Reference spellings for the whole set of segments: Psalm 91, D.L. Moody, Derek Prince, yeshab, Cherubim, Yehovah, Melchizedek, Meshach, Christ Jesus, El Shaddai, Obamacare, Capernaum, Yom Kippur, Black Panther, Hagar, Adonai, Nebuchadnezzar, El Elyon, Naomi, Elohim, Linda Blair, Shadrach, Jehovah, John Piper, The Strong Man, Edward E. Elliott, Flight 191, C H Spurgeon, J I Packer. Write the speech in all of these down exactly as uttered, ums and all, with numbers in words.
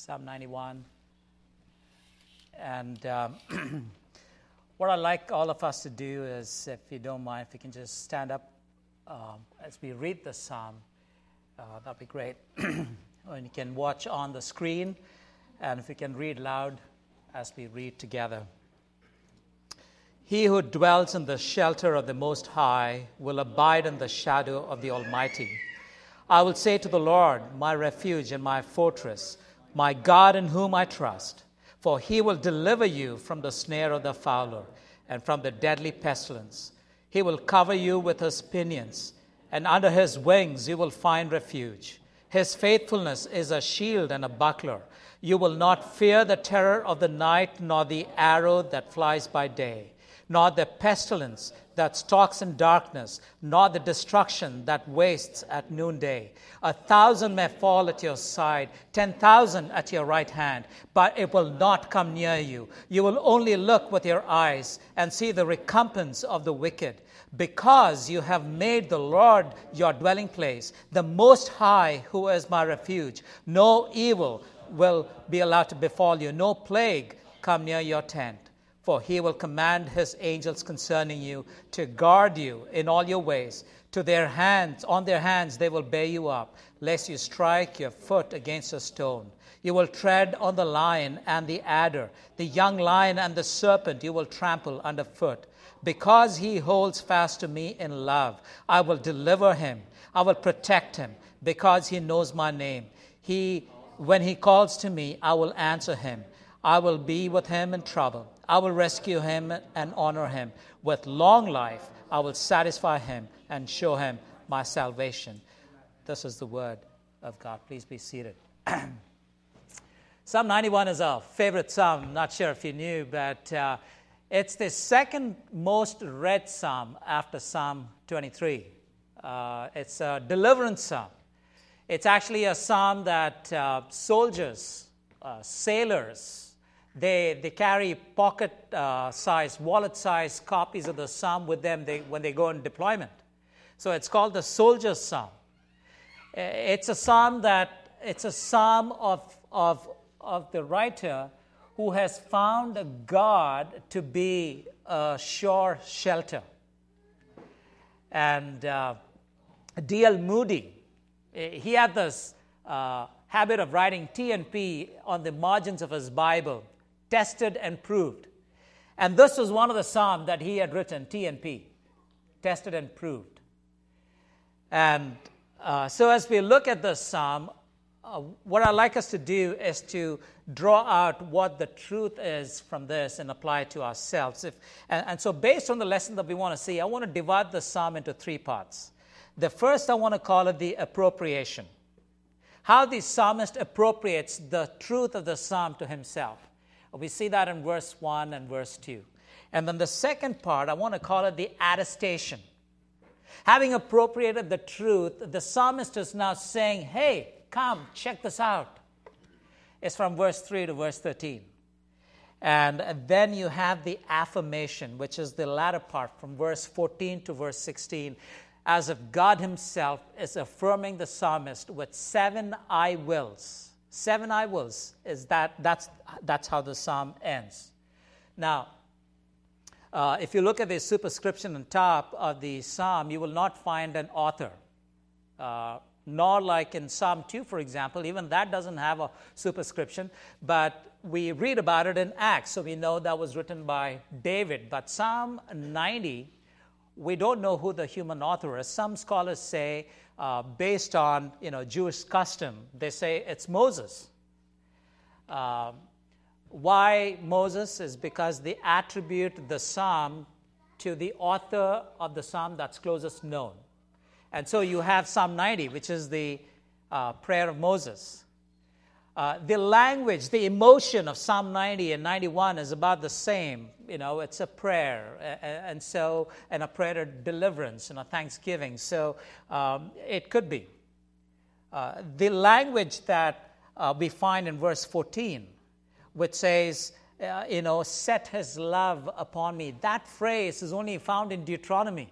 Psalm ninety-one. And um, what I'd like all of us to do is, if you don't mind, if we can just stand up um, as we read the psalm, uh, that'd be great. And you can watch on the screen, and if we can read loud as we read together. He who dwells in the shelter of the Most High will abide in the shadow of the Almighty. I will say to the Lord, my refuge and my fortress, my God in whom I trust. For he will deliver you from the snare of the fowler and from the deadly pestilence. He will cover you with his pinions, and under his wings you will find refuge. His faithfulness is a shield and a buckler. You will not fear the terror of the night, nor the arrow that flies by day, nor the pestilence that stalks in darkness, nor the destruction that wastes at noonday. A thousand may fall at your side, ten thousand at your right hand, but it will not come near you. You will only look with your eyes and see the recompense of the wicked. Because you have made the Lord your dwelling place, the Most High, who is my refuge, no evil will be allowed to befall you, no plague come near your tent. For he will command his angels concerning you to guard you in all your ways. To their hands, on their hands they will bear you up, lest you strike your foot against a stone. You will tread on the lion and the adder, the young lion and the serpent you will trample underfoot. Because he holds fast to me in love, I will deliver him. I will protect him, because he knows my name. He, when he calls to me, I will answer him. I will be with him in trouble. I will rescue him and honor him. With long life, I will satisfy him and show him my salvation. This is the word of God. Please be seated. Psalm ninety-one is our favorite psalm. I'm not sure if you knew, but uh, it's the second most read psalm after Psalm twenty-three. Uh, it's a deliverance psalm. It's actually a psalm that uh, soldiers, uh, sailors, They they carry pocket uh, size, wallet size copies of the psalm with them they, when they go on deployment. So it's called the soldier's psalm. It's a psalm that it's a psalm of of of the writer who has found a God to be a sure shelter. And uh, D L Moody, he had this uh, habit of writing T and P on the margins of his Bible. Tested and proved. And this was one of the psalms that he had written, T and P, tested and proved. And uh, so as we look at this psalm, uh, what I'd like us to do is to draw out what the truth is from this and apply it to ourselves. If, and, and so based on the lesson that we want to see, I want to divide the psalm into three parts. The first, I want to call it the appropriation. How the psalmist appropriates the truth of the psalm to himself. We see that in verse one and verse two. And then the second part, I want to call it the attestation. Having appropriated the truth, the psalmist is now saying, hey, come, check this out. It's from verse three to verse thirteen. And then you have the affirmation, which is the latter part, from verse fourteen to verse sixteen, as if God himself is affirming the psalmist with seven I wills. Seven I wills is that that's that's how the psalm ends. Now, uh, if you look at the superscription on top of the psalm, you will not find an author. Uh, nor like in Psalm two, for example, even that doesn't have a superscription, but we read about it in Acts, so we know that was written by David. But Psalm ninety, we don't know who the human author is. Some scholars say, Uh, based on you know Jewish custom, they say it's Moses. Uh, why Moses is because they attribute the psalm to the author of the psalm that's closest known. And so you have Psalm ninety, which is the uh, prayer of Moses. Uh, the language, the emotion of Psalm ninety and ninety-one is about the same. You know, it's a prayer, and so and a prayer of deliverance and a thanksgiving. So um, it could be uh, the language that uh, we find in verse fourteen, which says, uh, "You know, set His love upon me." That phrase is only found in Deuteronomy.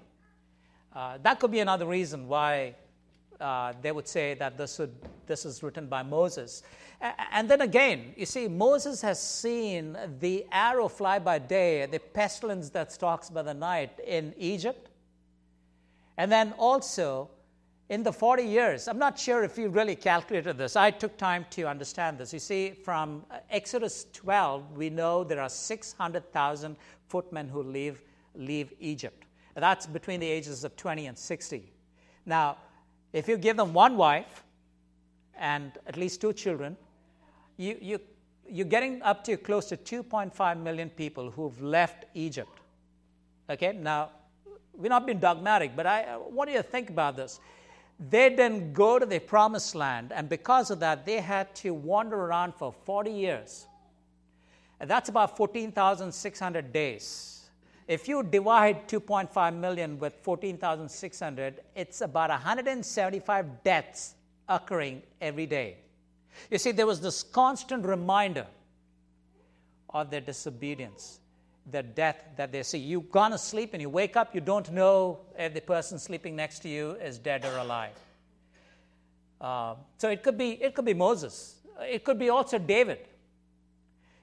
Uh, that could be another reason why Uh, they would say that this, would, this is written by Moses. And then again, you see, Moses has seen the arrow fly by day, the pestilence that stalks by the night in Egypt. And then also, in the forty years, I'm not sure if you really calculated this. I took time to understand this. You see, from Exodus twelve, we know there are six hundred thousand footmen who leave, leave Egypt. That's between the ages of twenty and sixty. Now, if you give them one wife and at least two children, you, you, you're getting up to close to two point five million people who've left Egypt. Okay, now, we're not being dogmatic, but I, I want you to think about this. They didn't go to the promised land, and because of that, they had to wander around for forty years. And that's about fourteen thousand six hundred days. If you divide two point five million with fourteen thousand six hundred, it's about one hundred seventy-five deaths occurring every day. You see, there was this constant reminder of their disobedience, the death that they see. You've gone to sleep and you wake up, you don't know if the person sleeping next to you is dead or alive. Uh, so it could be, it could be Moses. It could be also David.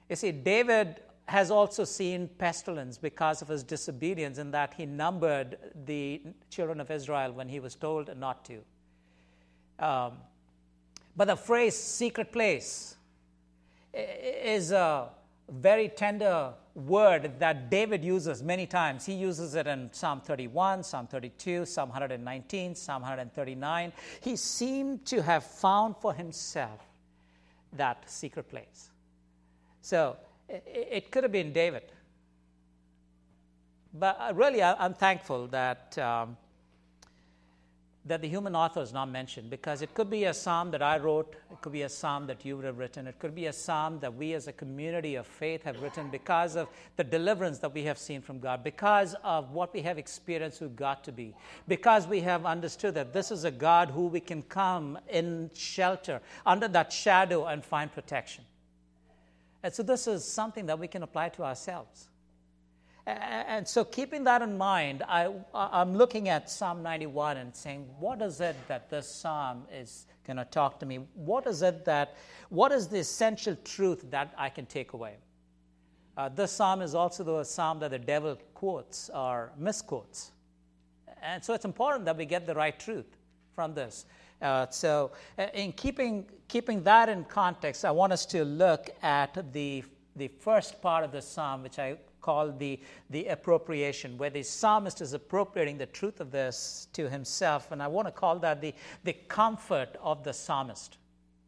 You see, David has also seen pestilence because of his disobedience, in that he numbered the children of Israel when he was told not to. Um, but the phrase secret place is a very tender word that David uses many times. He uses it in Psalm thirty-one, Psalm thirty-two, Psalm one nineteen, Psalm one thirty-nine. He seemed to have found for himself that secret place. So, it could have been David. But really, I'm thankful that um, that the human author is not mentioned, because it could be a psalm that I wrote, it could be a psalm that you would have written, it could be a psalm that we as a community of faith have written because of the deliverance that we have seen from God, because of what we have experienced who God to be, because we have understood that this is a God who we can come in shelter, under that shadow, and find protection. And so this is something that we can apply to ourselves. And so keeping that in mind, I, I'm looking at Psalm ninety-one and saying, what is it that this psalm is going to talk to me? What is it that, what is the essential truth that I can take away? Uh, this psalm is also a psalm that the devil quotes or misquotes. And so it's important that we get the right truth from this. Uh, so in keeping keeping that in context, I want us to look at the the first part of the psalm, which I call the the appropriation, where the psalmist is appropriating the truth of this to himself. And I want to call that the, the comfort of the psalmist.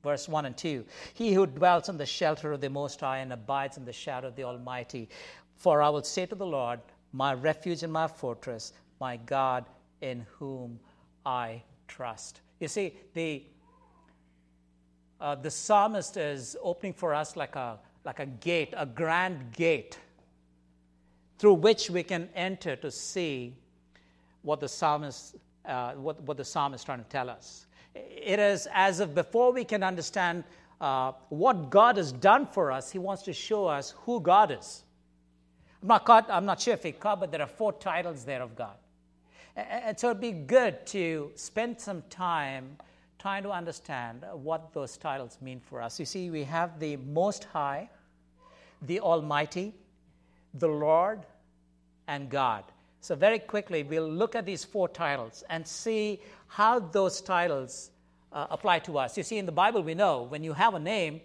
Verse one and two, he who dwells in the shelter of the Most High and abides in the shadow of the Almighty. For I will say to the Lord, my refuge and my fortress, my God in whom I trust. You see, the uh, the psalmist is opening for us like a like a gate, a grand gate, through which we can enter to see what the psalmist uh, what what the psalmist is trying to tell us. It is as if before we can understand uh, what God has done for us, he wants to show us who God is. I'm not caught, I'm not sure if he caught, but there are four titles there of God. And so it'd be good to spend some time trying to understand what those titles mean for us. You see, we have the Most High, the Almighty, the Lord, and God. So very quickly, we'll look at these four titles and see how those titles uh, apply to us. You see, in the Bible, we know when you have a name,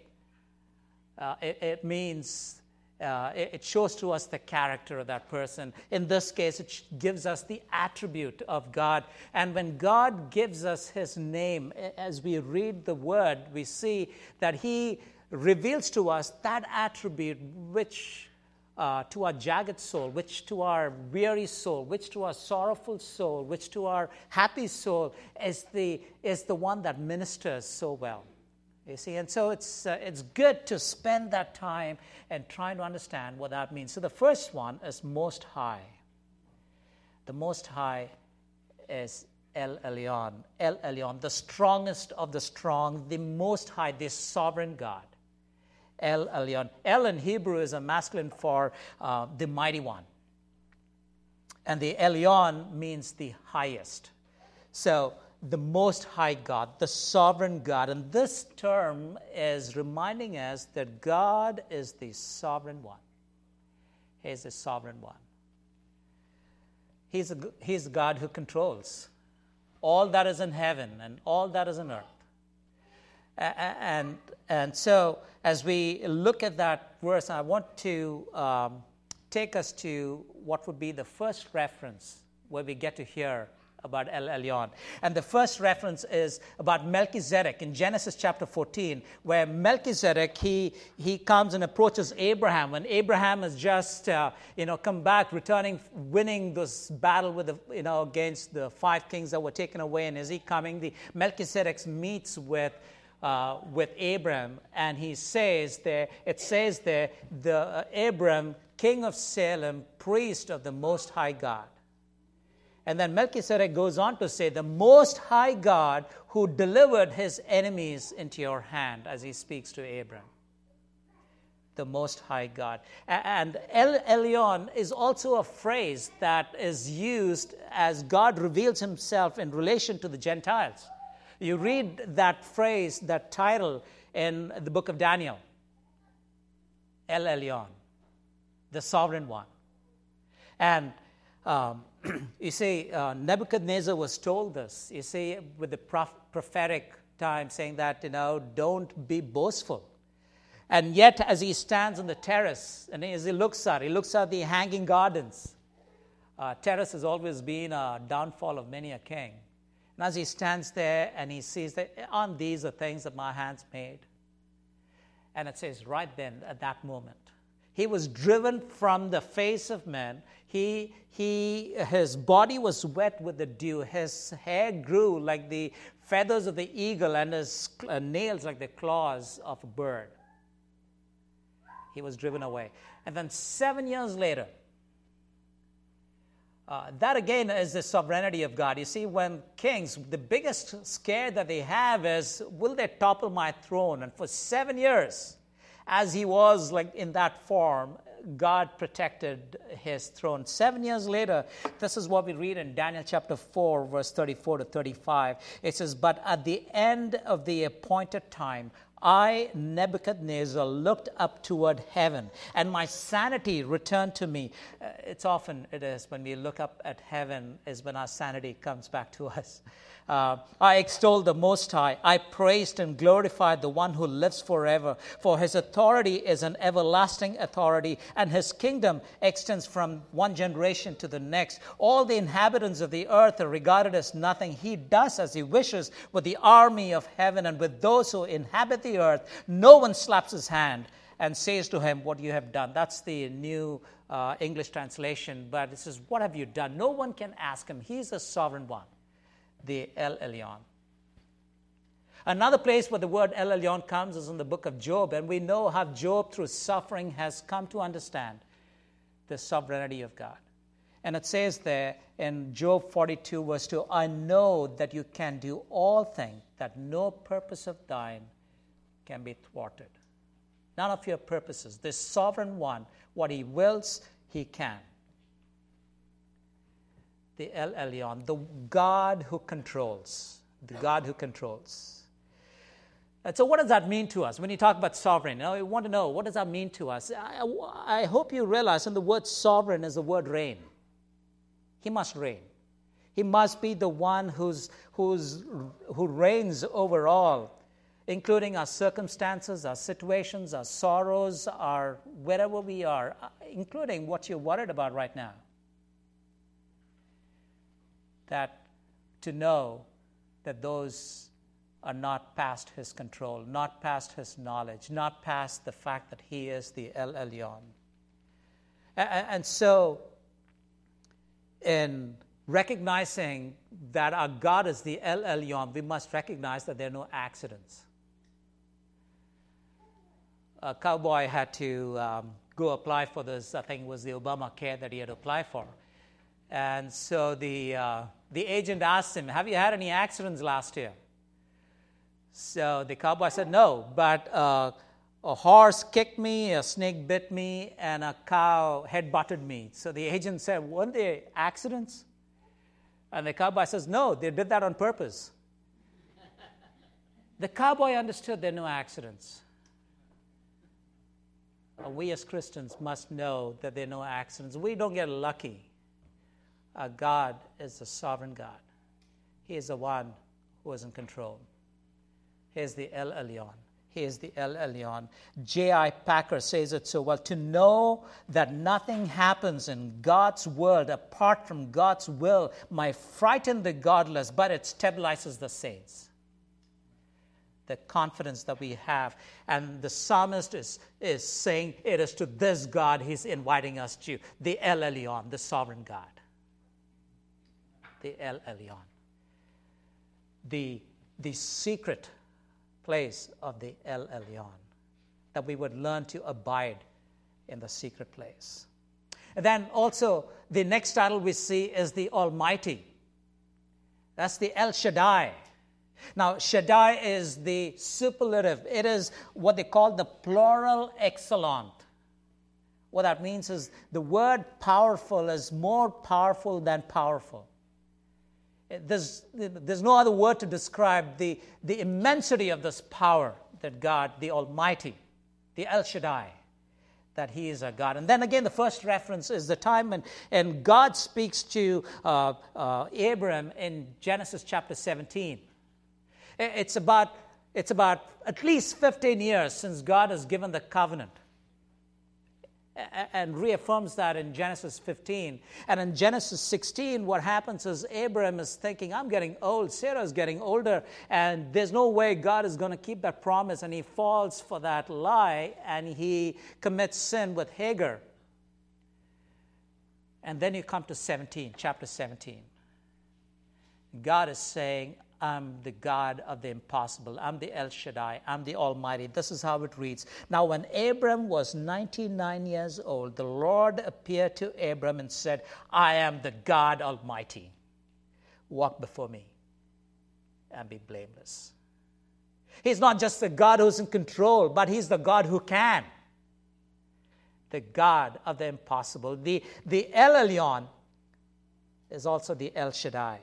uh, it, it means... Uh, it, it shows to us the character of that person. In this case, it sh- gives us the attribute of God. And when God gives us his name, as we read the word, we see that he reveals to us that attribute which uh, to our jagged soul, which to our weary soul, which to our sorrowful soul, which to our happy soul is the, is the one that ministers so well. You see, and so it's uh, it's good to spend that time and trying to understand what that means. So the first one is Most High. The Most High is El Elyon. El Elyon, the strongest of the strong, the Most High, the sovereign God. El Elyon. El in Hebrew is a masculine for uh, the mighty one. And the Elyon means the highest. So the Most High God, the Sovereign God. And this term is reminding us that God is the Sovereign One. He is the Sovereign One. He's a, he's a God who controls all that is in heaven and all that is on earth. And, and so as we look at that verse, I want to um, take us to what would be the first reference where we get to hear about El Elyon. And the first reference is about Melchizedek in Genesis chapter fourteen, where Melchizedek, he he comes and approaches Abraham, and Abraham has just uh, you know come back, returning, winning this battle with the, you know against the five kings that were taken away. And as he coming, the Melchizedek meets with uh, with Abraham, and he says there, it says there, the uh, Abram, king of Salem, priest of the Most High God. And then Melchizedek goes on to say, the Most High God who delivered his enemies into your hand, as he speaks to Abram. The Most High God. And El Elyon is also a phrase that is used as God reveals himself in relation to the Gentiles. You read that phrase, that title, in the book of Daniel. El Elyon, the Sovereign One. And Um, you see, uh, Nebuchadnezzar was told this, you see, with the prof- prophetic time, saying that, you know, don't be boastful. And yet, as he stands on the terrace, and as he looks out, he looks at the hanging gardens. Uh, terrace has always been a downfall of many a king. And as he stands there, and he sees that, aren't these the things that my hands made? And it says right then, at that moment, he was driven from the face of man. He, he, his body was wet with the dew. His hair grew like the feathers of the eagle, and his uh, nails like the claws of a bird. He was driven away. And then seven years later, uh, that again is the sovereignty of God. You see, when kings, the biggest scare that they have is, will they topple my throne? And for seven years, as he was like in that form, God protected his throne. Seven years later, this is what we read in Daniel chapter four, verse thirty-four to thirty-five. It says, but at the end of the appointed time, I, Nebuchadnezzar, looked up toward heaven, and my sanity returned to me. Uh, it's often it is when we look up at heaven is when our sanity comes back to us. Uh, I extolled the Most High. I praised and glorified the one who lives forever, for his authority is an everlasting authority, and his kingdom extends from one generation to the next. All the inhabitants of the earth are regarded as nothing. He does as he wishes with the army of heaven and with those who inhabit the earth. No one slaps his hand and says to him, what you have done. That's the new uh, English translation, but it says, what have you done? No one can ask him. He's a sovereign one. The El Elyon. Another place where the word El Elyon comes is in the book of Job, and we know how Job, through suffering, has come to understand the sovereignty of God. And it says there in Job forty-two, verse two, I know that you can do all things, that no purpose of thine can be thwarted. None of your purposes. This sovereign one, what he wills, he can. The El Elyon, the God who controls, the God who controls. And so what does that mean to us when you talk about sovereign? You know, you want to know, what does that mean to us? I, I hope you realize, and the word sovereign is the word reign. He must reign. He must be the one who's, who's, who reigns over all, including our circumstances, our situations, our sorrows, our wherever we are, including what you're worried about right now. That to know that those are not past his control, not past his knowledge, not past the fact that he is the El Elyon. And so in recognizing that our God is the El Elyon, we must recognize that there are no accidents. A cowboy had to um, go apply for this, I think it was the Obamacare that he had applied for. And so the uh, the agent asked him, have you had any accidents last year? So the cowboy said, no, but uh, a horse kicked me, a snake bit me, and a cow headbutted me. So the agent said, weren't there accidents? And the cowboy says, no, they did that on purpose. The cowboy understood there are no accidents. We as Christians must know that there are no accidents. We don't get lucky. Our God is the sovereign God. He is the one who is in control. He is the El Elyon. He is the El Elyon. J I Packer says it so well. To know that nothing happens in God's world apart from God's will might frighten the godless, but it stabilizes the saints. The confidence that we have. And the psalmist is, is saying it is to this God he's inviting us to, the El Elyon, the sovereign God. The El Elyon. The, the secret place of the El Elyon, that we would learn to abide in the secret place. And then also, the next title we see is the Almighty. That's the El Shaddai. Now, Shaddai is the superlative. It is what they call the plural excellent. What that means is the word powerful is more powerful than powerful. There's, there's no other word to describe the, the immensity of this power that God, the Almighty, the El Shaddai, that He is our God. And then again, the first reference is the time when, and God speaks to uh, uh, Abram in Genesis chapter seventeen. It's about, it's about at least fifteen years since God has given the covenant and reaffirms that in Genesis fifteen. And in Genesis sixteen, what happens is Abram is thinking, I'm getting old, Sarah's getting older, and there's no way God is going to keep that promise. And he falls for that lie, and he commits sin with Hagar. And then you come to seventeen, chapter seventeen. God is saying, I'm the God of the impossible. I'm the El Shaddai. I'm the Almighty. This is how it reads. Now, when Abram was ninety-nine years old, the Lord appeared to Abram and said, I am the God Almighty. Walk before me and be blameless. He's not just the God who's in control, but He's the God who can. The God of the impossible. The, the El Elyon is also the El Shaddai.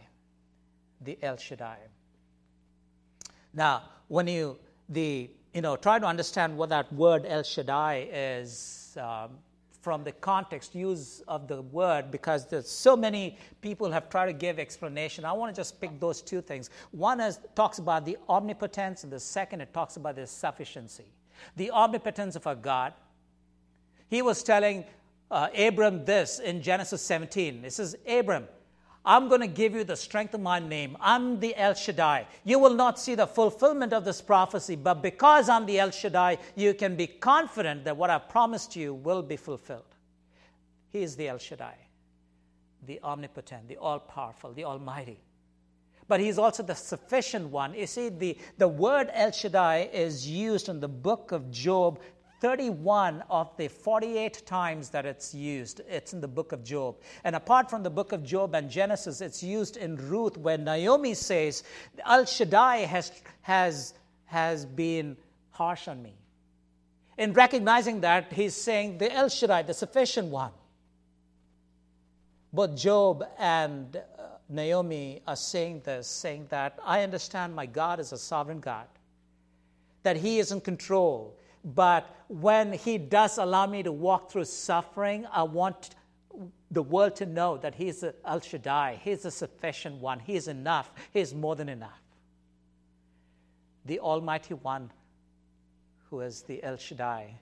The El Shaddai. Now, when you the you know try to understand what that word El Shaddai is um, from the context use of the word, because there's so many people have tried to give explanation. I want to just pick those two things. One is talks about the omnipotence, and the second it talks about the sufficiency. The omnipotence of our God. He was telling uh, Abram this in Genesis seventeen. It says, Abram, I'm going to give you the strength of my name. I'm the El Shaddai. You will not see the fulfillment of this prophecy, but because I'm the El Shaddai, you can be confident that what I promised you will be fulfilled. He is the El Shaddai, the omnipotent, the all-powerful, the almighty. But He's also the sufficient one. You see, the, the word El Shaddai is used in the book of Job thirty-one of the forty-eight times that it's used. It's in the book of Job. And apart from the book of Job and Genesis, it's used in Ruth, where Naomi says, El Shaddai has, has, has been harsh on me. In recognizing that, he's saying the El Shaddai, the sufficient one. Both Job and uh, Naomi are saying this, saying that I understand my God is a sovereign God, that He is in control. But when He does allow me to walk through suffering, I want the world to know that He is El Shaddai. He is the sufficient one. He is enough. He is more than enough. The Almighty One, who is the El Shaddai,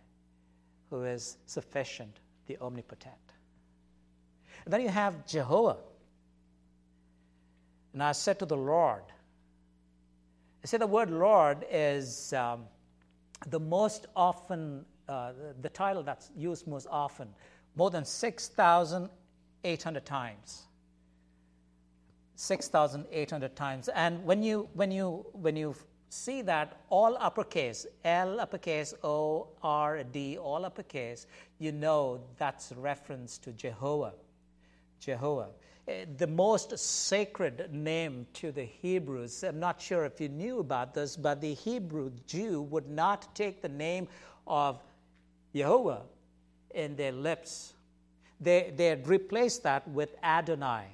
who is sufficient, the omnipotent. And then you have Jehovah. And I said to the Lord, I said the word Lord is... Um, The most often, uh, the title that's used most often, more than six thousand eight hundred times. six thousand eight hundred times. And when you when you when you see that all uppercase, L uppercase, O R D, all uppercase, you know that's reference to Jehovah. Jehovah. The most sacred name to the Hebrews. I'm not sure if you knew about this, but the Hebrew Jew would not take the name of Yehovah in their lips. They, they had replaced that with Adonai.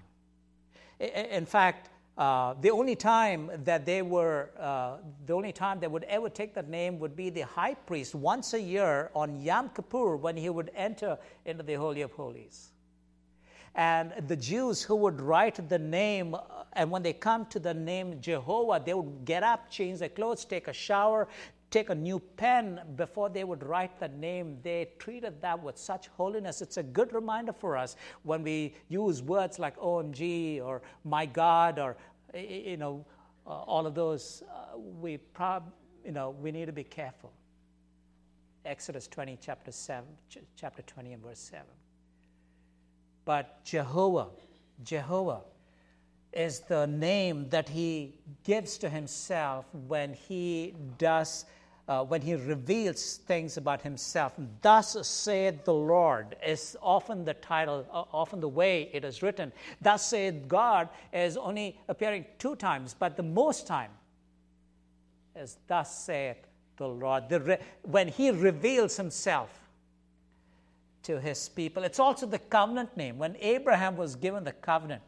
In fact, uh, the only time that they were, uh, the only time they would ever take that name would be the high priest once a year on Yom Kippur, when he would enter into the Holy of Holies. And the Jews who would write the name, and when they come to the name Jehovah, they would get up, change their clothes, take a shower, take a new pen before they would write the name. They treated that with such holiness. It's a good reminder for us when we use words like O M G or my God, or, you know, uh, all of those. Uh, we prob- you know, we need to be careful. Exodus twenty, chapter seven, ch- chapter twenty, and verse seven. But Jehovah, Jehovah is the name that he gives to himself when he does, uh, when he reveals things about himself. Thus saith the Lord is often the title, uh, often the way it is written. Thus saith God is only appearing two times, but the most time is thus saith the Lord. The re- when he reveals himself to his people. It's also the covenant name. When Abraham was given the covenant,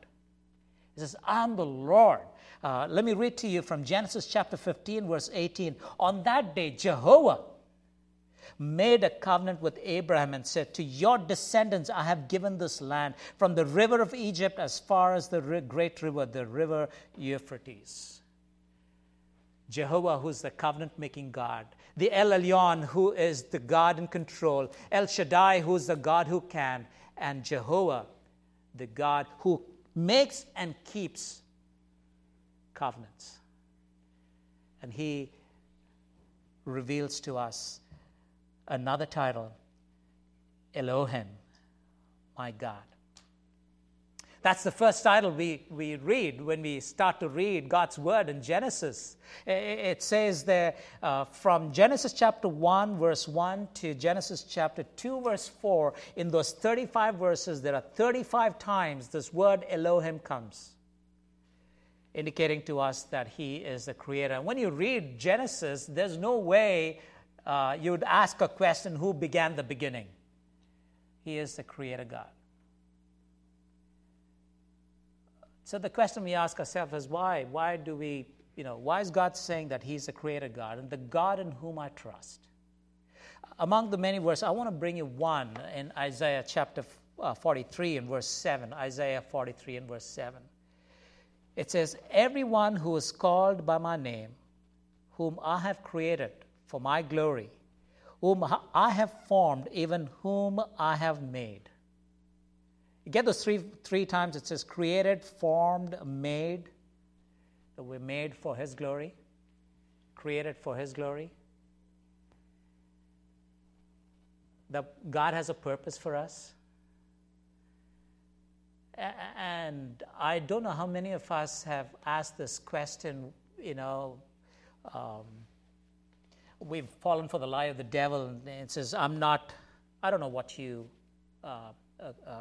he says, I'm the Lord. Uh, let me read to you from Genesis chapter fifteen, verse eighteen. On that day, Jehovah made a covenant with Abraham and said, to your descendants I have given this land, from the river of Egypt as far as the great river, the river Euphrates. Jehovah, who is the covenant-making God, the El Elyon, who is the God in control, El Shaddai, who is the God who can, and Jehovah, the God who makes and keeps covenants. And he reveals to us another title, Elohim, my God. That's the first title we, we read when we start to read God's Word in Genesis. It says there, uh, from Genesis chapter one, verse one, to Genesis chapter two, verse four, in those thirty-five verses, there are thirty-five times this word Elohim comes, indicating to us that He is the Creator. And when you read Genesis, there's no way uh, you would ask a question, who began the beginning? He is the Creator God. So the question we ask ourselves is why? Why do we, you know, why is God saying that He's the Creator God and the God in whom I trust? Among the many verses, I want to bring you one in Isaiah chapter forty-three and verse seven. Isaiah forty-three and verse seven. It says, everyone who is called by my name, whom I have created for my glory, whom I have formed, even whom I have made. You get those three three times. It says created, formed, made. That we're made for His glory. Created for His glory. That God has a purpose for us. And I don't know how many of us have asked this question, you know, um, we've fallen for the lie of the devil. And it says, I'm not, I don't know what you... Uh, uh, uh,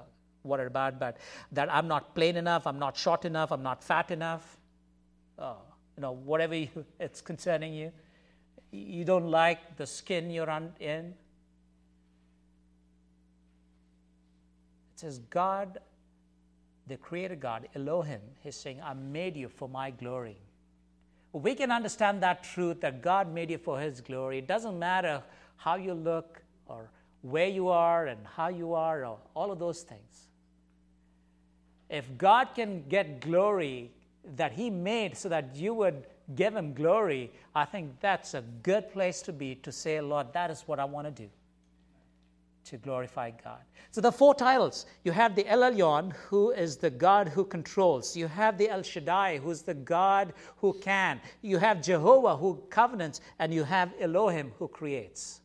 what it about, but that I'm not plain enough, I'm not short enough, I'm not fat enough, oh, you know, whatever you, it's concerning you. You don't like the skin you're on, in. It says God, the Creator God, Elohim, He's saying, I made you for my glory. We can understand that truth, that God made you for His glory. It doesn't matter how you look or where you are and how you are, or all of those things. If God can get glory that He made so that you would give Him glory, I think that's a good place to be, to say, Lord, that is what I want to do, to glorify God. So the four titles, you have the El Elyon, who is the God who controls. You have the El Shaddai, who is the God who can. You have Jehovah, who covenants, and you have Elohim, who creates.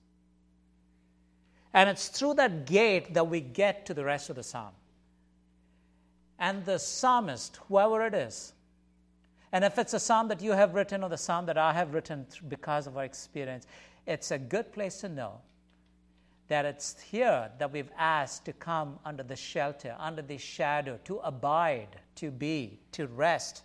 And it's through that gate that we get to the rest of the psalm. And the psalmist, whoever it is, and if it's a psalm that you have written or the psalm that I have written because of our experience, it's a good place to know that it's here that we've asked to come under the shelter, under the shadow, to abide, to be, to rest.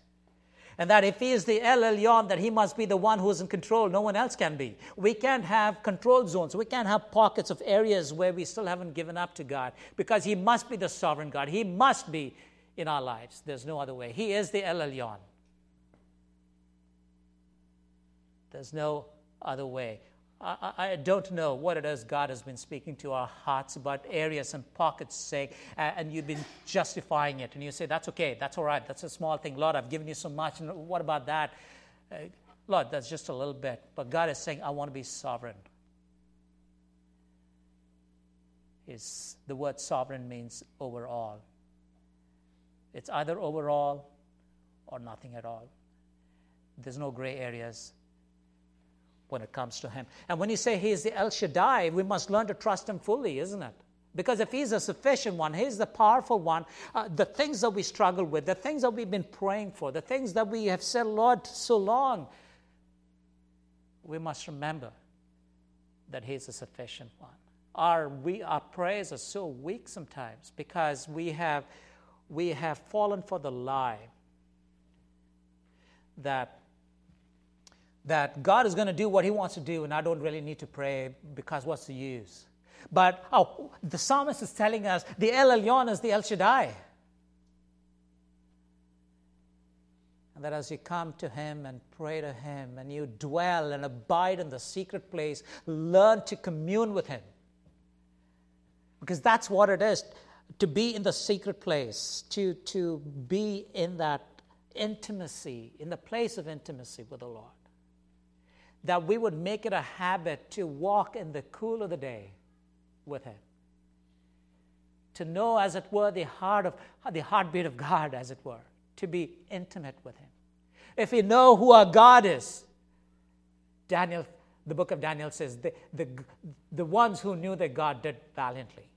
And that if He is the El Elyon, that He must be the one who is in control. No one else can be. We can't have control zones. We can't have pockets of areas where we still haven't given up to God, because He must be the sovereign God. He must be in our lives. There's no other way. He is the El Elyon. There's no other way. I, I don't know what it is God has been speaking to our hearts about areas and pockets' sake, and you've been justifying it. And you say, that's okay, that's all right, that's a small thing. Lord, I've given you so much, and what about that? Uh, Lord, that's just a little bit. But God is saying, I want to be sovereign. Is the word sovereign means overall. It's either overall or nothing at all. There's no gray areas when it comes to him. And when you say he is the El Shaddai, we must learn to trust him fully, isn't it? Because if he's a sufficient one, he's the powerful one, uh, the things that we struggle with, the things that we've been praying for, the things that we have said, Lord, so long, we must remember that he's a sufficient one. Our, we, our prayers are so weak sometimes because we have, we have fallen for the lie that that God is going to do what he wants to do, and I don't really need to pray because what's the use? But oh, the psalmist is telling us the El Elyon is the El Shaddai. And that as you come to him and pray to him and you dwell and abide in the secret place, learn to commune with him. Because that's what it is, to be in the secret place, to, to be in that intimacy, in the place of intimacy with the Lord. That we would make it a habit to walk in the cool of the day with him. To know, as it were, the heart of the heartbeat of God, as it were. To be intimate with him. If we know who our God is, Daniel, the book of Daniel says, the, the, the ones who knew their God did valiantly.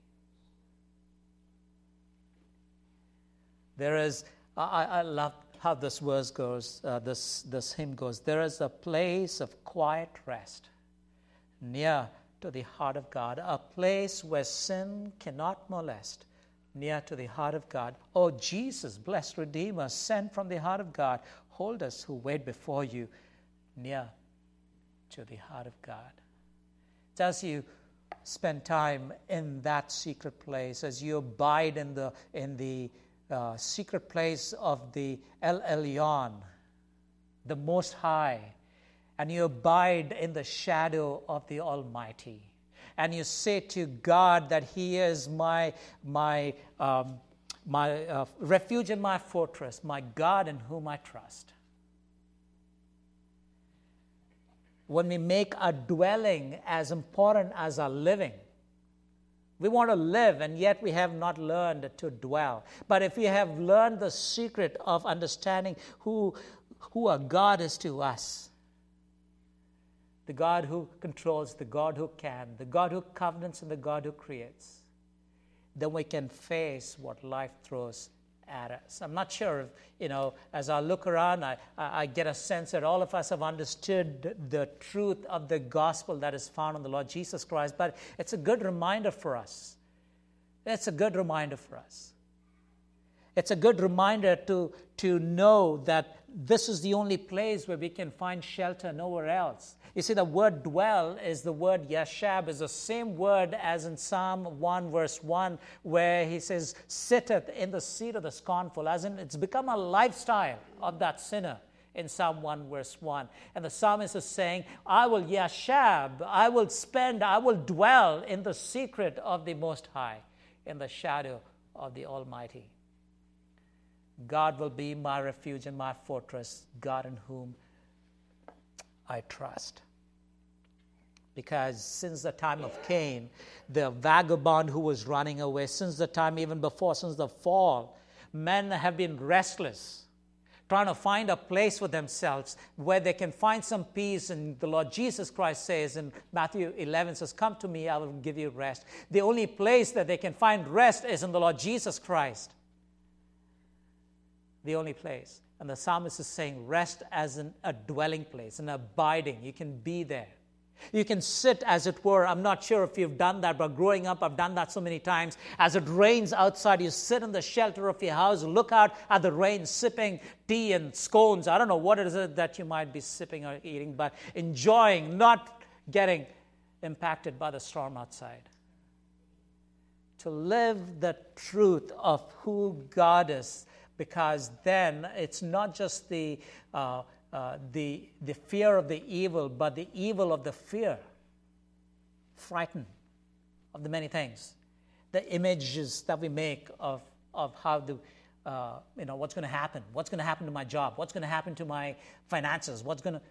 There is, I, I love how this verse goes, uh, this, this hymn goes, there is a place of quiet rest near to the heart of God, a place where sin cannot molest, near to the heart of God. Oh, Jesus, blessed Redeemer, sent from the heart of God, hold us who wait before you, near to the heart of God. It's as you spend time in that secret place, as you abide in the in the Uh, secret place of the El Elyon, the Most High, and you abide in the shadow of the Almighty, and you say to God that He is my my um, my uh, refuge and my fortress, my God in whom I trust. When we make our dwelling as important as our living. We want to live, and yet we have not learned to dwell. But if we have learned the secret of understanding who, who our God is to us, the God who controls, the God who can, the God who covenants, and the God who creates, then we can face what life throws at us. I'm not sure if, you know, as I look around, I, I get a sense that all of us have understood the truth of the gospel that is found in the Lord Jesus Christ, but it's a good reminder for us. It's a good reminder for us. It's a good reminder to, to know that this is the only place where we can find shelter, nowhere else. You see, the word dwell is the word yeshab, is the same word as in Psalm one verse one, where he says, sitteth in the seat of the scornful, as in it's become a lifestyle of that sinner in Psalm one verse one. And the psalmist is saying, I will yeshab, I will spend, I will dwell in the secret of the Most High, in the shadow of the Almighty. God will be my refuge and my fortress, God in whom I trust. Because since the time of Cain, the vagabond who was running away, since the time even before, since the fall, men have been restless, trying to find a place for themselves where they can find some peace. And the Lord Jesus Christ says in Matthew eleven, says, come to me, I will give you rest. The only place that they can find rest is in the Lord Jesus Christ. The only place. And the psalmist is saying rest as in a dwelling place, an abiding. You can be there. You can sit, as it were. I'm not sure if you've done that, but growing up, I've done that so many times. As it rains outside, you sit in the shelter of your house, look out at the rain, sipping tea and scones. I don't know what it is that you might be sipping or eating, but enjoying, not getting impacted by the storm outside. To live the truth of who God is, because then it's not just the uh, uh, the the fear of the evil, but the evil of the fear, frightened of the many things, the images that we make of of how the uh, you know what's going to happen, what's going to happen to my job, what's going to happen to my finances, what's going to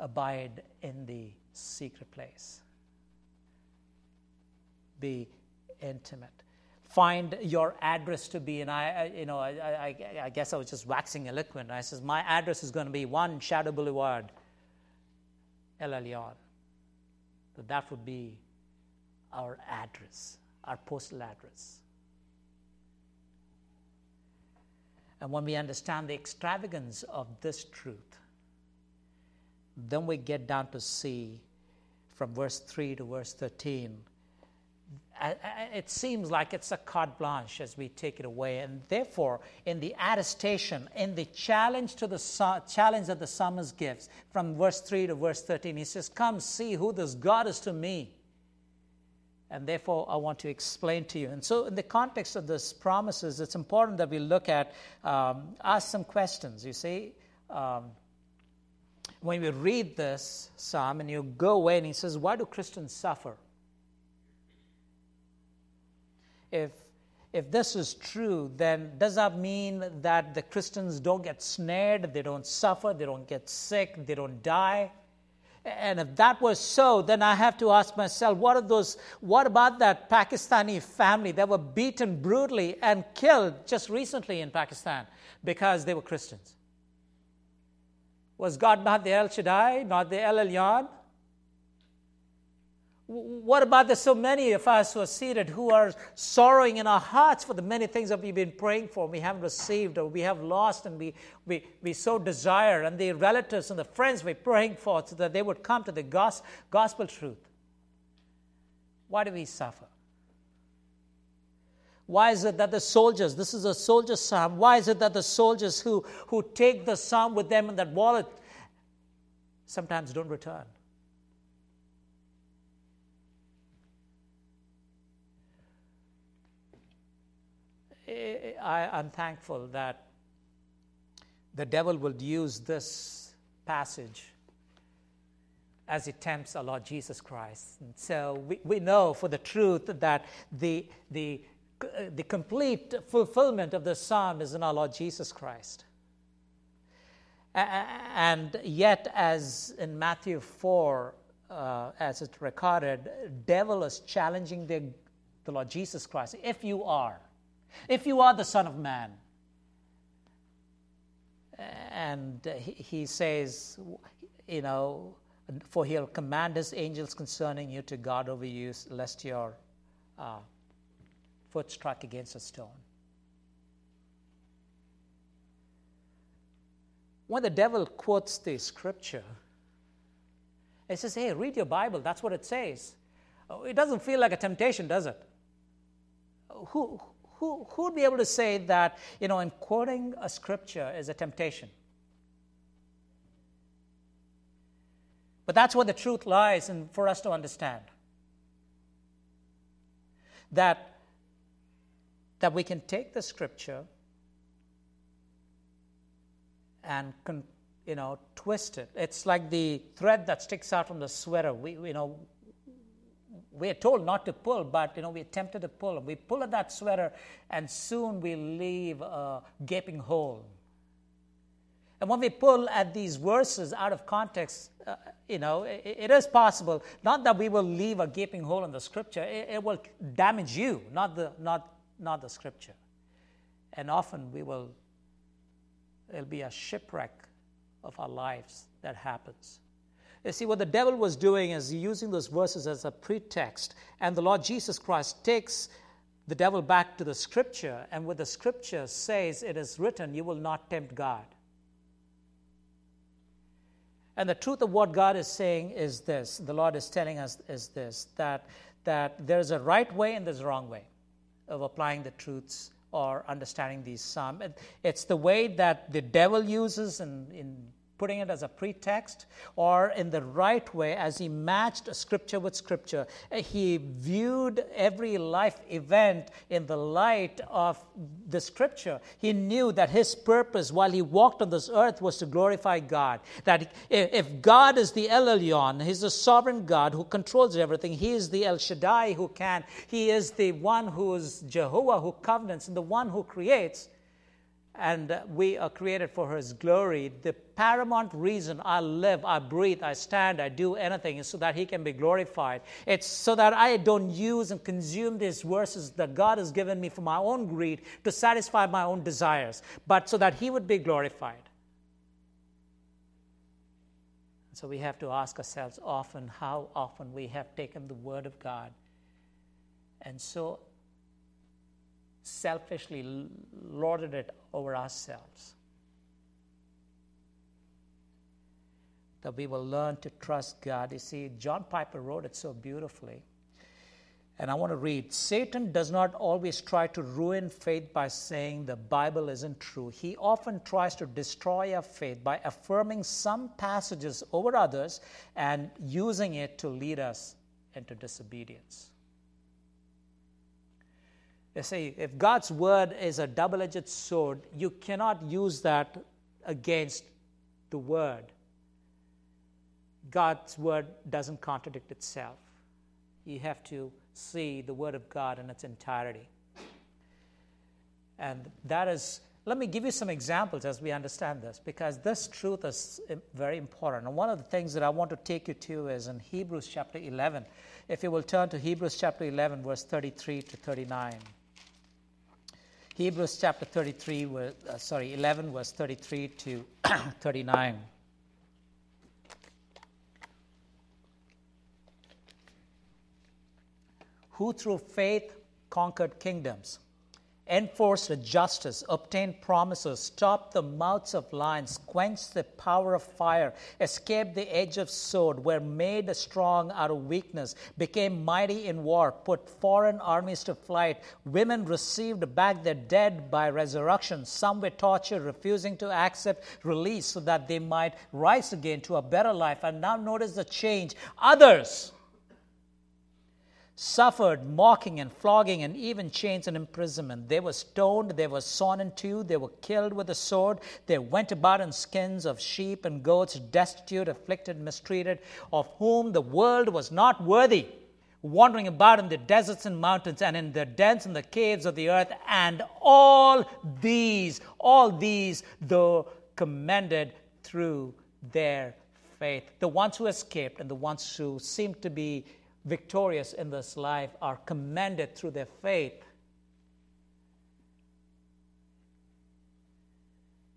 abide in the secret place. Be intimate. Find your address to be, and I, you know, I, I, I guess I was just waxing eloquent. I says, my address is going to be one Shadow Boulevard, El Elyon. So that would be our address, our postal address. And when we understand the extravagance of this truth, then we get down to see from verse three to verse thirteen. It seems like it's a carte blanche as we take it away. And therefore, in the attestation, in the challenge to the su- challenge that the psalmist gives, from verse three to verse thirteen, he says, come see who this God is to me. And therefore, I want to explain to you. And so in the context of this promises, it's important that we look at, um, ask some questions, you see. Um, when we read this psalm and you go away and he says, why do Christians suffer? If if this is true, then does that mean that the Christians don't get snared, they don't suffer, they don't get sick, they don't die? And if that was so, then I have to ask myself, what of those? What about that Pakistani family that were beaten brutally and killed just recently in Pakistan because they were Christians? Was God not the El Shaddai, not the El Elyon? What about the so many of us who are seated who are sorrowing in our hearts for the many things that we've been praying for, we haven't received, or we have lost, and we, we, we so desire, and the relatives and the friends we're praying for so that they would come to the gos- gospel truth? Why do we suffer? Why is it that the soldiers, this is a soldier's psalm, why is it that the soldiers who, who take the psalm with them in that wallet sometimes don't return? I, I'm thankful that the devil will use this passage as he tempts our Lord Jesus Christ. And so we, we know for the truth that the, the, the complete fulfillment of the psalm is in our Lord Jesus Christ. And yet, as in Matthew four, uh, as it's recorded, devil is challenging the, the Lord Jesus Christ. If you are, If you are the Son of Man. And he, he says, you know, for he'll command his angels concerning you to guard over you, lest your uh, foot strike against a stone. When the devil quotes the scripture, it says, hey, read your Bible. That's what it says. It doesn't feel like a temptation, does it? Who? Who who would be able to say that, you know, in quoting a scripture is a temptation? But that's where the truth lies, and for us to understand that that we can take the scripture and con, you know twist it. It's like the thread that sticks out from the sweater. We you know. We're told not to pull, but, you know, we're tempted to pull. We pull at that sweater, and soon we leave a gaping hole. And when we pull at these verses out of context, uh, you know, it, it is possible, not that we will leave a gaping hole in the scripture. It, it will damage you, not the not not the scripture. And often we will, it'll be a shipwreck of our lives that happens. You see, what the devil was doing is using those verses as a pretext, and the Lord Jesus Christ takes the devil back to the scripture, and what the scripture says, it is written, you will not tempt God. And the truth of what God is saying is this, the Lord is telling us is this, that, that there's a right way and there's a wrong way of applying the truths or understanding these psalms. It's the way that the devil uses and in putting it as a pretext, or in the right way, as he matched Scripture with Scripture. He viewed every life event in the light of the Scripture. He knew that his purpose while he walked on this earth was to glorify God. That if God is the El Elyon, he's the sovereign God who controls everything. He is the El Shaddai who can. He is the one who is Jehovah who covenants and the one who creates. And we are created for His glory. The paramount reason I live, I breathe, I stand, I do anything is so that He can be glorified. It's so that I don't use and consume these verses that God has given me for my own greed to satisfy my own desires, but so that He would be glorified. So we have to ask ourselves often how often we have taken the Word of God and so selfishly lorded it over ourselves, that we will learn to trust God. You see, John Piper wrote it so beautifully, and I want to read. Satan does not always try to ruin faith by saying the Bible isn't true. He often tries to destroy our faith by affirming some passages over others and using it to lead us into disobedience. You see, if God's word is a double-edged sword, you cannot use that against the word. God's word doesn't contradict itself. You have to see the word of God in its entirety. And that is, let me give you some examples as we understand this, because this truth is very important. And one of the things that I want to take you to is in Hebrews chapter eleven. If you will turn to Hebrews chapter eleven, verse thirty-three to thirty-nine. Hebrews chapter thirty-three, uh, sorry, eleven, verse thirty-three to thirty-nine. Who through faith conquered kingdoms, enforced justice, obtained promises, stopped the mouths of lions, quenched the power of fire, escaped the edge of sword, were made strong out of weakness, became mighty in war, put foreign armies to flight. Women received back their dead by resurrection. Some were tortured, refusing to accept release so that they might rise again to a better life. And now notice the change. Others suffered mocking and flogging and even chains and imprisonment. They were stoned, they were sawn in two, they were killed with a sword. They went about in skins of sheep and goats, destitute, afflicted, mistreated, of whom the world was not worthy, wandering about in the deserts and mountains and in the dens and the caves of the earth. And all these, all these, though commended through their faith. The ones who escaped and the ones who seemed to be victorious in this life are commended through their faith.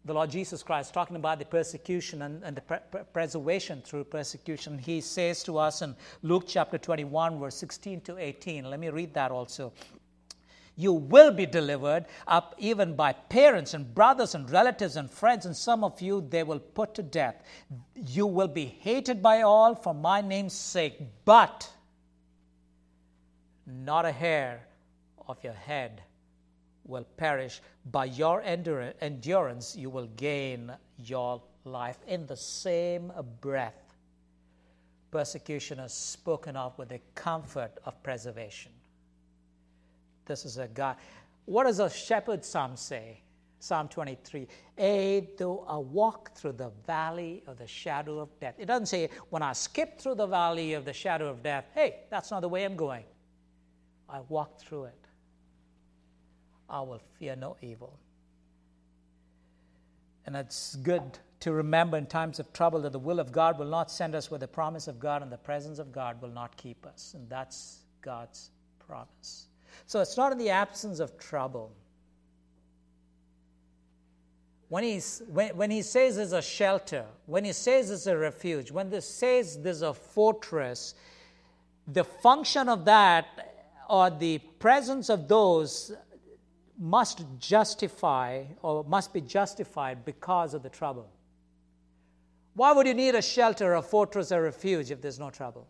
The Lord Jesus Christ, talking about the persecution and, and the pre- pre- preservation through persecution, He says to us in Luke chapter twenty-one, verse sixteen to eighteen. Let me read that also. You will be delivered up even by parents and brothers and relatives and friends, and some of you they will put to death. You will be hated by all for my name's sake, but not a hair of your head will perish. By your endurance, you will gain your life. In the same breath, persecution is spoken of with the comfort of preservation. This is a God. What does a shepherd psalm say? Psalm twenty-three. Ay, though I walk through the valley of the shadow of death. It doesn't say, when I skip through the valley of the shadow of death, hey, that's not the way I'm going. I walk through it. I will fear no evil. And it's good to remember in times of trouble that the will of God will not send us where the promise of God and the presence of God will not keep us. And that's God's promise. So it's not in the absence of trouble. When, he's, when, when he says there's a shelter, when he says there's a refuge, when he says there's a fortress, the function of that or the presence of those must justify or must be justified because of the trouble. Why would you need a shelter, a fortress, a refuge if there's no trouble?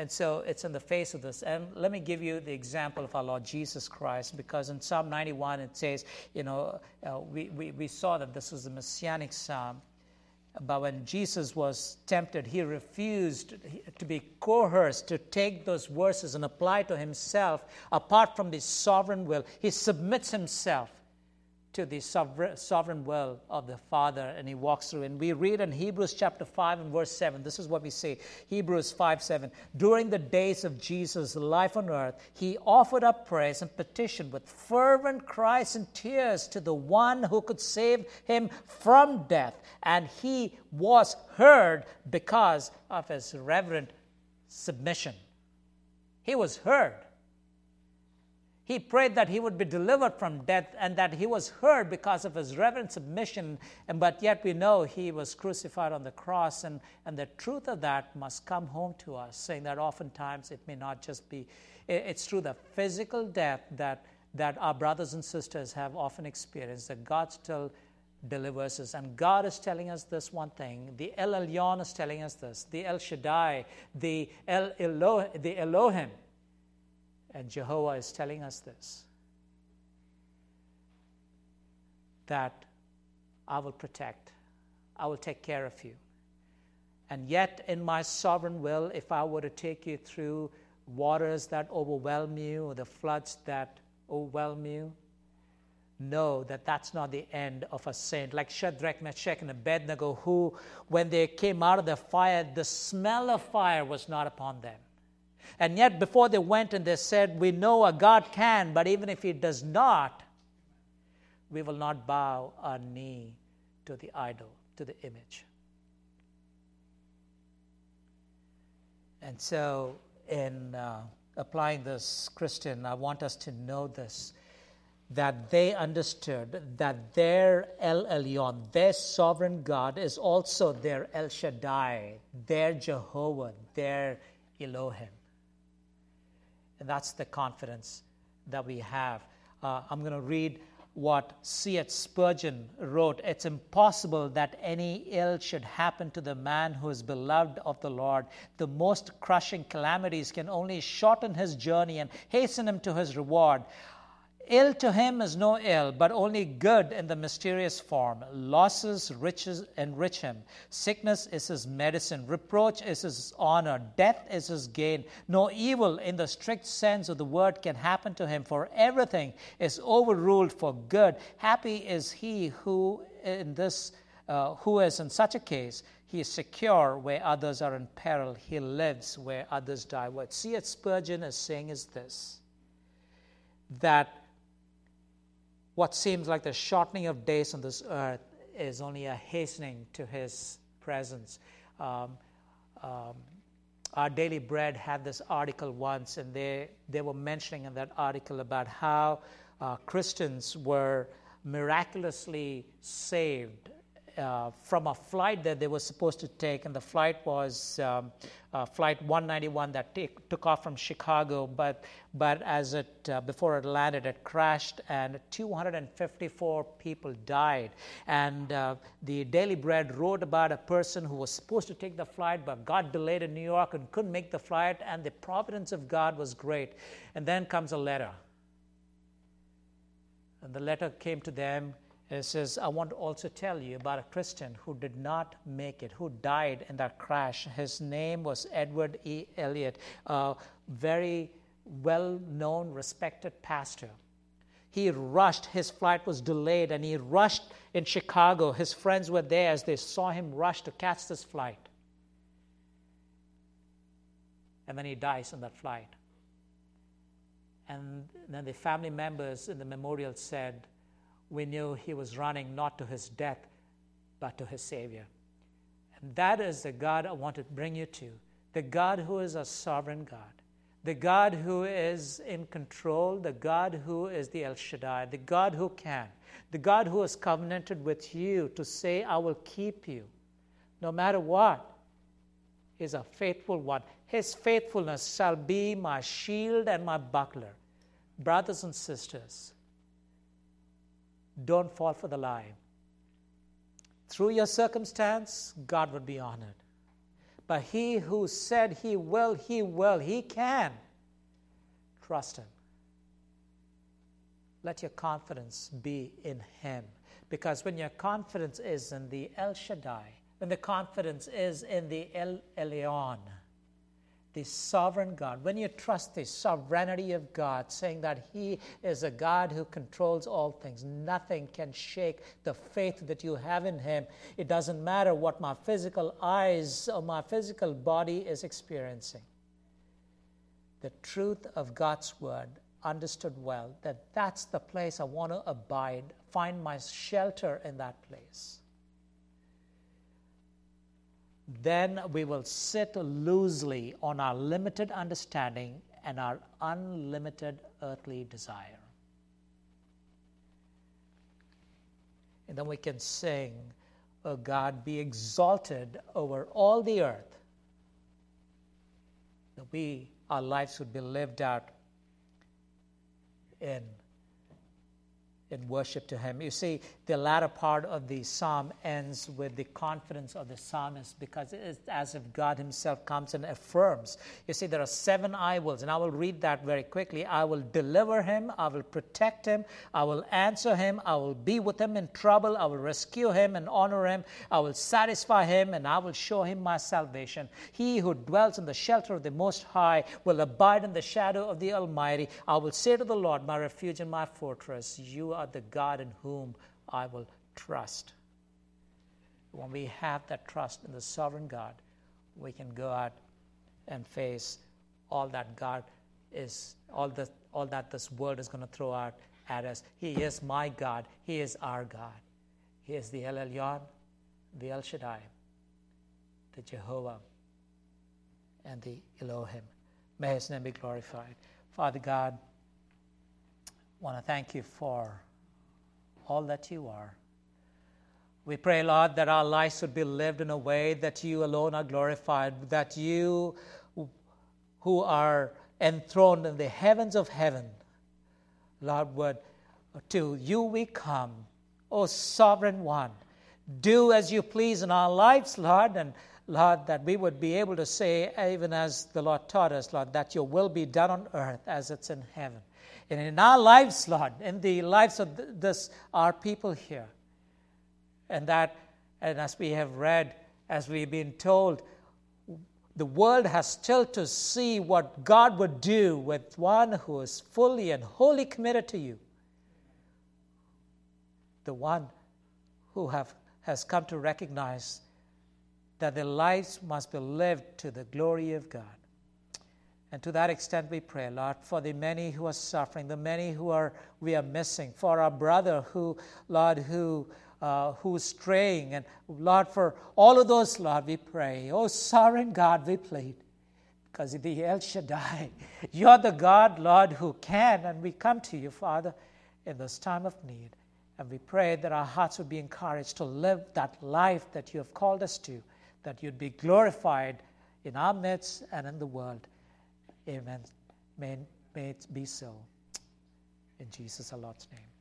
And so it's in the face of this. And let me give you the example of our Lord Jesus Christ, because in Psalm ninety-one it says, you know, uh, we, we, we saw that this was a messianic psalm. But when Jesus was tempted, he refused to be coerced to take those verses and apply to himself apart from the sovereign will. He submits himself to the sovereign will of the Father, and he walks through. And we read in Hebrews chapter five and verse seven, this is what we see, Hebrews five, seven. During the days of Jesus' life on earth, he offered up praise and petition with fervent cries and tears to the one who could save him from death. And he was heard because of his reverent submission. He was heard. He prayed that he would be delivered from death, and that he was heard because of his reverent submission. And but yet we know he was crucified on the cross, and, and the truth of that must come home to us, saying that oftentimes it may not just be, it, it's through the physical death that, that our brothers and sisters have often experienced, that God still delivers us. And God is telling us this one thing. The El Elyon is telling us this. The El Shaddai, the El Elo, the Elohim, and Jehovah is telling us this, that I will protect, I will take care of you. And yet in my sovereign will, if I were to take you through waters that overwhelm you, or the floods that overwhelm you, know that that's not the end of a saint. Like Shadrach, Meshach, and Abednego, who when they came out of the fire, the smell of fire was not upon them. And yet before they went and they said, we know a God can, but even if he does not, we will not bow our knee to the idol, to the image. And so in uh, applying this, Christian, I want us to know this, that they understood that their El Elyon, their sovereign God, is also their El Shaddai, their Jehovah, their Elohim. And that's the confidence that we have. Uh, I'm going to read what C H Spurgeon wrote. It's impossible that any ill should happen to the man who is beloved of the Lord. The most crushing calamities can only shorten his journey and hasten him to his reward. Ill to him is no ill, but only good in the mysterious form. Losses riches enrich him. Sickness is his medicine. Reproach is his honor. Death is his gain. No evil in the strict sense of the word can happen to him, for everything is overruled for good. Happy is he who in this, uh, who is in such a case. He is secure where others are in peril. He lives where others die. What C H Spurgeon is saying is this, that what seems like the shortening of days on this earth is only a hastening to his presence. Um, um, Our Daily Bread had this article once, and they, they were mentioning in that article about how uh, Christians were miraculously saved uh, from a flight that they were supposed to take, and the flight was um, uh, Flight one ninety-one that take, took off from Chicago, but But as it, uh, before it landed, it crashed, and two hundred fifty-four people died. And uh, the Daily Bread wrote about a person who was supposed to take the flight, but got delayed in New York and couldn't make the flight, and the providence of God was great. And then comes a letter. And the letter came to them. It says, I want to also tell you about a Christian who did not make it, who died in that crash. His name was Edward E. Elliott, a very well-known, respected pastor. He rushed. His flight was delayed, and he rushed in Chicago. His friends were there as they saw him rush to catch this flight. And then he dies in that flight. And then the family members in the memorial said, we knew he was running not to his death, but to his Savior. And that is the God I want to bring you to, the God who is a sovereign God, the God who is in control, the God who is the El Shaddai, the God who can, the God who has covenanted with you to say, I will keep you no matter what, is a faithful one. His faithfulness shall be my shield and my buckler. Brothers and sisters, don't fall for the lie. Through your circumstance, God would be honored. But he who said he will, he will, he can. Trust him. Let your confidence be in him. Because when your confidence is in the El Shaddai, when the confidence is in the El Elyon, the sovereign God, when you trust the sovereignty of God, saying that he is a God who controls all things, nothing can shake the faith that you have in him. It doesn't matter what my physical eyes or my physical body is experiencing. The truth of God's word, understood well, that that's the place I want to abide, find my shelter in that place. Then we will sit loosely on our limited understanding and our unlimited earthly desire. And then we can sing, O God, be exalted over all the earth, that we, our lives would be lived out in, in worship to him. You see, the latter part of the psalm ends with the confidence of the psalmist, because it is as if God himself comes and affirms. You see, there are seven I wills, and I will read that very quickly. I will deliver him. I will protect him. I will answer him. I will be with him in trouble. I will rescue him and honor him. I will satisfy him, and I will show him my salvation. He who dwells in the shelter of the Most High will abide in the shadow of the Almighty. I will say to the Lord, my refuge and my fortress, you are the God in whom I will trust. When we have that trust in the sovereign God, we can go out and face all that God is, all the all that this world is going to throw out at us. He is my God. He is our God. He is the El Elyon, the El Shaddai, the Jehovah, and the Elohim. May his name be glorified. Father God, I want to thank you for all that you are. We pray, Lord, that our lives would be lived in a way that you alone are glorified, that you who are enthroned in the heavens of heaven, Lord, would, to you we come, O Sovereign One. Do as you please in our lives, Lord, and Lord, that we would be able to say, even as the Lord taught us, Lord, that your will be done on earth as it's in heaven. And in our lives, Lord, in the lives of this, our people here, and that, and as we have read, as we've been told, the world has still to see what God would do with one who is fully and wholly committed to you, the one who have, has come to recognize that their lives must be lived to the glory of God. And to that extent we pray, Lord, for the many who are suffering, the many who are we are missing, for our brother who, Lord, who uh, who's straying, and Lord, for all of those, Lord, we pray. Oh, sovereign God, we plead, because the El Shaddai, you're the God, Lord, who can, and we come to you, Father, in this time of need. And we pray that our hearts would be encouraged to live that life that you have called us to, that you'd be glorified in our midst and in the world. Amen. May, may it be so. In Jesus, our Lord's name.